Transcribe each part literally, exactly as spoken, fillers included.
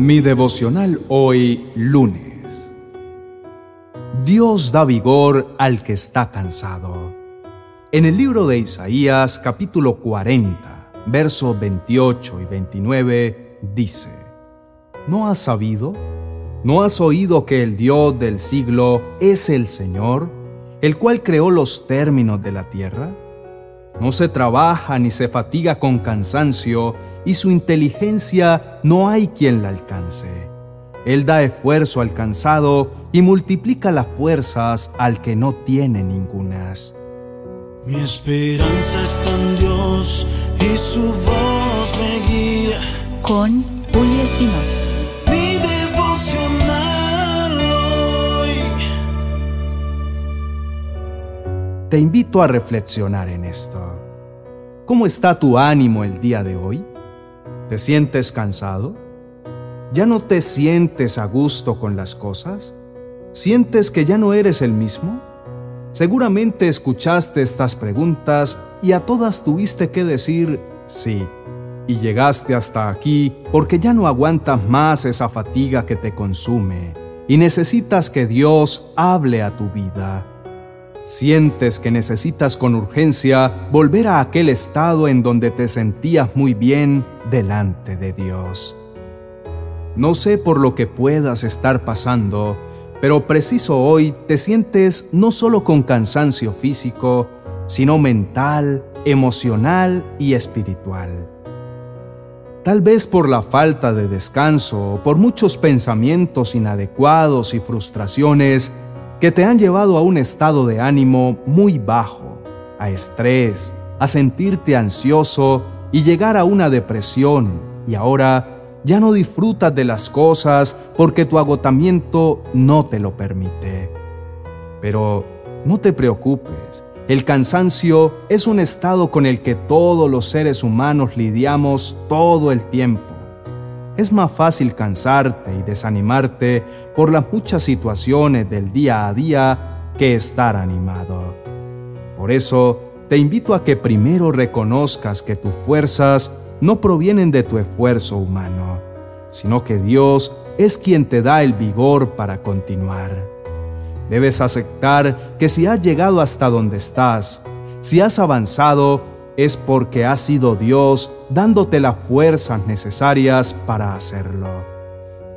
Mi devocional hoy lunes. Dios da vigor al que está cansado. En el libro de Isaías, capítulo cuarenta, versos veintiocho y veintinueve, dice: ¿No has sabido? ¿No has oído que el Dios del siglo es el Señor, el cual creó los términos de la tierra? No se trabaja ni se fatiga con cansancio, y su inteligencia no hay quien la alcance. Él da esfuerzo al cansado y multiplica las fuerzas al que no tiene ningunas. Mi esperanza está en Dios y su voz me guía. Con Julio Espinosa. Mi devocional hoy. Te invito a reflexionar en esto. ¿Cómo está tu ánimo el día de hoy? ¿Te sientes cansado? ¿Ya no te sientes a gusto con las cosas? ¿Sientes que ya no eres el mismo? Seguramente escuchaste estas preguntas y a todas tuviste que decir sí. Y llegaste hasta aquí porque ya no aguantas más esa fatiga que te consume y necesitas que Dios hable a tu vida. Sientes que necesitas con urgencia volver a aquel estado en donde te sentías muy bien delante de Dios. No sé por lo que puedas estar pasando, pero preciso hoy te sientes no solo con cansancio físico, sino mental, emocional y espiritual. Tal vez por la falta de descanso o por muchos pensamientos inadecuados y frustraciones que te han llevado a un estado de ánimo muy bajo, a estrés, a sentirte ansioso y llegar a una depresión, y ahora ya no disfrutas de las cosas porque tu agotamiento no te lo permite. Pero no te preocupes, el cansancio es un estado con el que todos los seres humanos lidiamos todo el tiempo. Es más fácil cansarte y desanimarte por las muchas situaciones del día a día que estar animado. Por eso, te invito a que primero reconozcas que tus fuerzas no provienen de tu esfuerzo humano, sino que Dios es quien te da el vigor para continuar. Debes aceptar que si has llegado hasta donde estás, si has avanzado, es porque ha sido Dios dándote las fuerzas necesarias para hacerlo.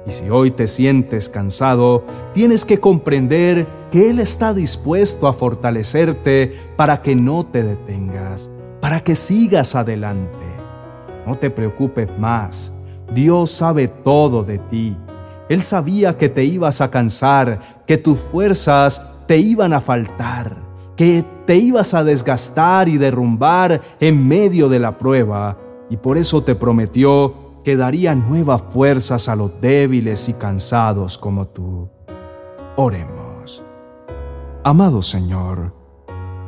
Y si hoy te sientes cansado, tienes que comprender que Él está dispuesto a fortalecerte para que no te detengas, para que sigas adelante. No te preocupes más, Dios sabe todo de ti. Él sabía que te ibas a cansar, que tus fuerzas te iban a faltar, que te ibas a desgastar y derrumbar en medio de la prueba, y por eso te prometió que daría nuevas fuerzas a los débiles y cansados como tú. Oremos. Amado Señor,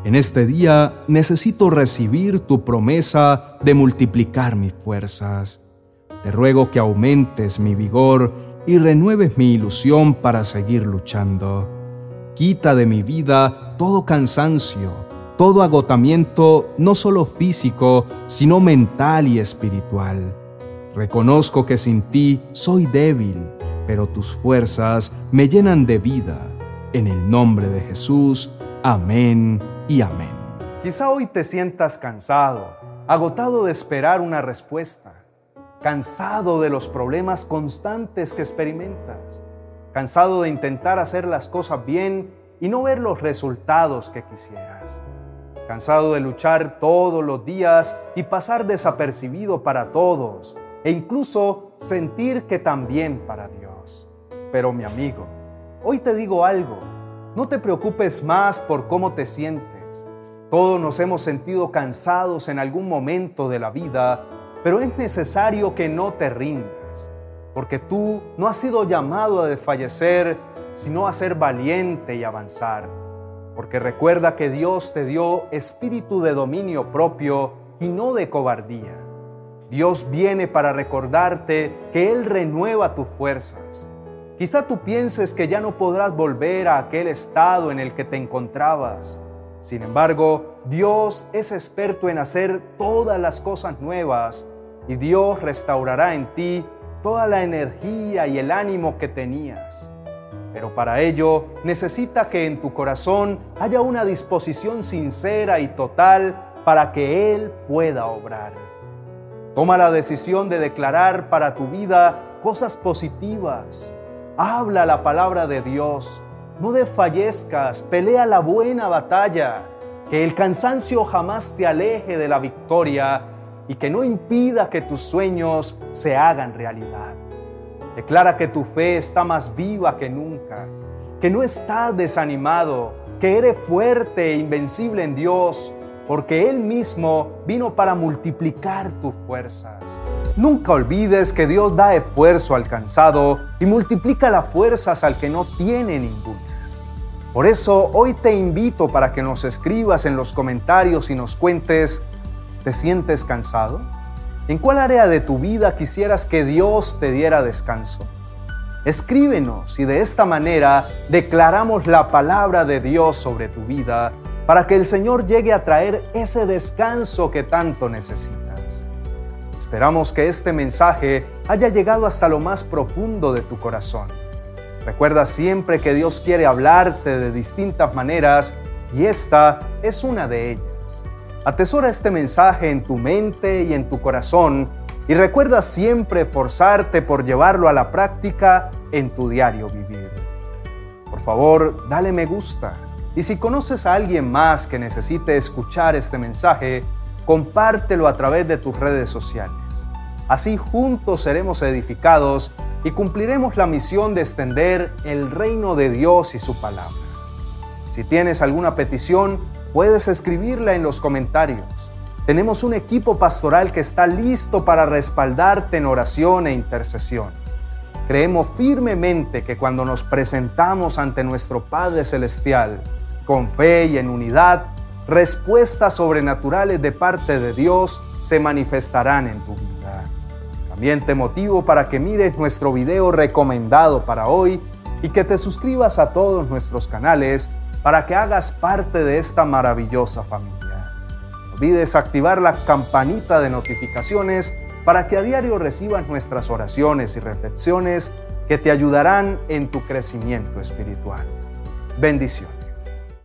en este día necesito recibir tu promesa de multiplicar mis fuerzas. Te ruego que aumentes mi vigor y renueves mi ilusión para seguir luchando. Quita de mi vida todo cansancio, todo agotamiento, no solo físico, sino mental y espiritual. Reconozco que sin ti soy débil, pero tus fuerzas me llenan de vida. En el nombre de Jesús, amén y amén. Quizá hoy te sientas cansado, agotado de esperar una respuesta, cansado de los problemas constantes que experimentas, cansado de intentar hacer las cosas bien y no ver los resultados que quisieras, cansado de luchar todos los días y pasar desapercibido para todos, e incluso sentir que también para Dios. Pero mi amigo, hoy te digo algo, no te preocupes más por cómo te sientes. Todos nos hemos sentido cansados en algún momento de la vida, pero es necesario que no te rindas, porque tú no has sido llamado a desfallecer, sino a ser valiente y avanzar. Porque recuerda que Dios te dio espíritu de dominio propio y no de cobardía. Dios viene para recordarte que Él renueva tus fuerzas. Quizá tú pienses que ya no podrás volver a aquel estado en el que te encontrabas. Sin embargo, Dios es experto en hacer todas las cosas nuevas, y Dios restaurará en ti toda la energía y el ánimo que tenías. Pero para ello necesita que en tu corazón haya una disposición sincera y total para que Él pueda obrar. Toma la decisión de declarar para tu vida cosas positivas. Habla la palabra de Dios. No desfallezcas, pelea la buena batalla. Que el cansancio jamás te aleje de la victoria y que no impida que tus sueños se hagan realidad. Declara que tu fe está más viva que nunca, que no estás desanimado, que eres fuerte e invencible en Dios, porque Él mismo vino para multiplicar tus fuerzas. Nunca olvides que Dios da esfuerzo al cansado y multiplica las fuerzas al que no tiene ninguna. Por eso, hoy te invito para que nos escribas en los comentarios y nos cuentes, ¿te sientes cansado? ¿En cuál área de tu vida quisieras que Dios te diera descanso? Escríbenos y de esta manera declaramos la palabra de Dios sobre tu vida para que el Señor llegue a traer ese descanso que tanto necesitas. Esperamos que este mensaje haya llegado hasta lo más profundo de tu corazón. Recuerda siempre que Dios quiere hablarte de distintas maneras y esta es una de ellas. Atesora este mensaje en tu mente y en tu corazón y recuerda siempre esforzarte por llevarlo a la práctica en tu diario vivir. Por favor, dale me gusta y si conoces a alguien más que necesite escuchar este mensaje, compártelo a través de tus redes sociales. Así juntos seremos edificados y cumpliremos la misión de extender el reino de Dios y su palabra. Si tienes alguna petición, puedes escribirla en los comentarios. Tenemos un equipo pastoral que está listo para respaldarte en oración e intercesión. Creemos firmemente que cuando nos presentamos ante nuestro Padre Celestial, con fe y en unidad, respuestas sobrenaturales de parte de Dios se manifestarán en tu vida. También te motivo para que mires nuestro video recomendado para hoy y que te suscribas a todos nuestros canales para que hagas parte de esta maravillosa familia. No olvides activar la campanita de notificaciones para que a diario recibas nuestras oraciones y reflexiones que te ayudarán en tu crecimiento espiritual. Bendiciones.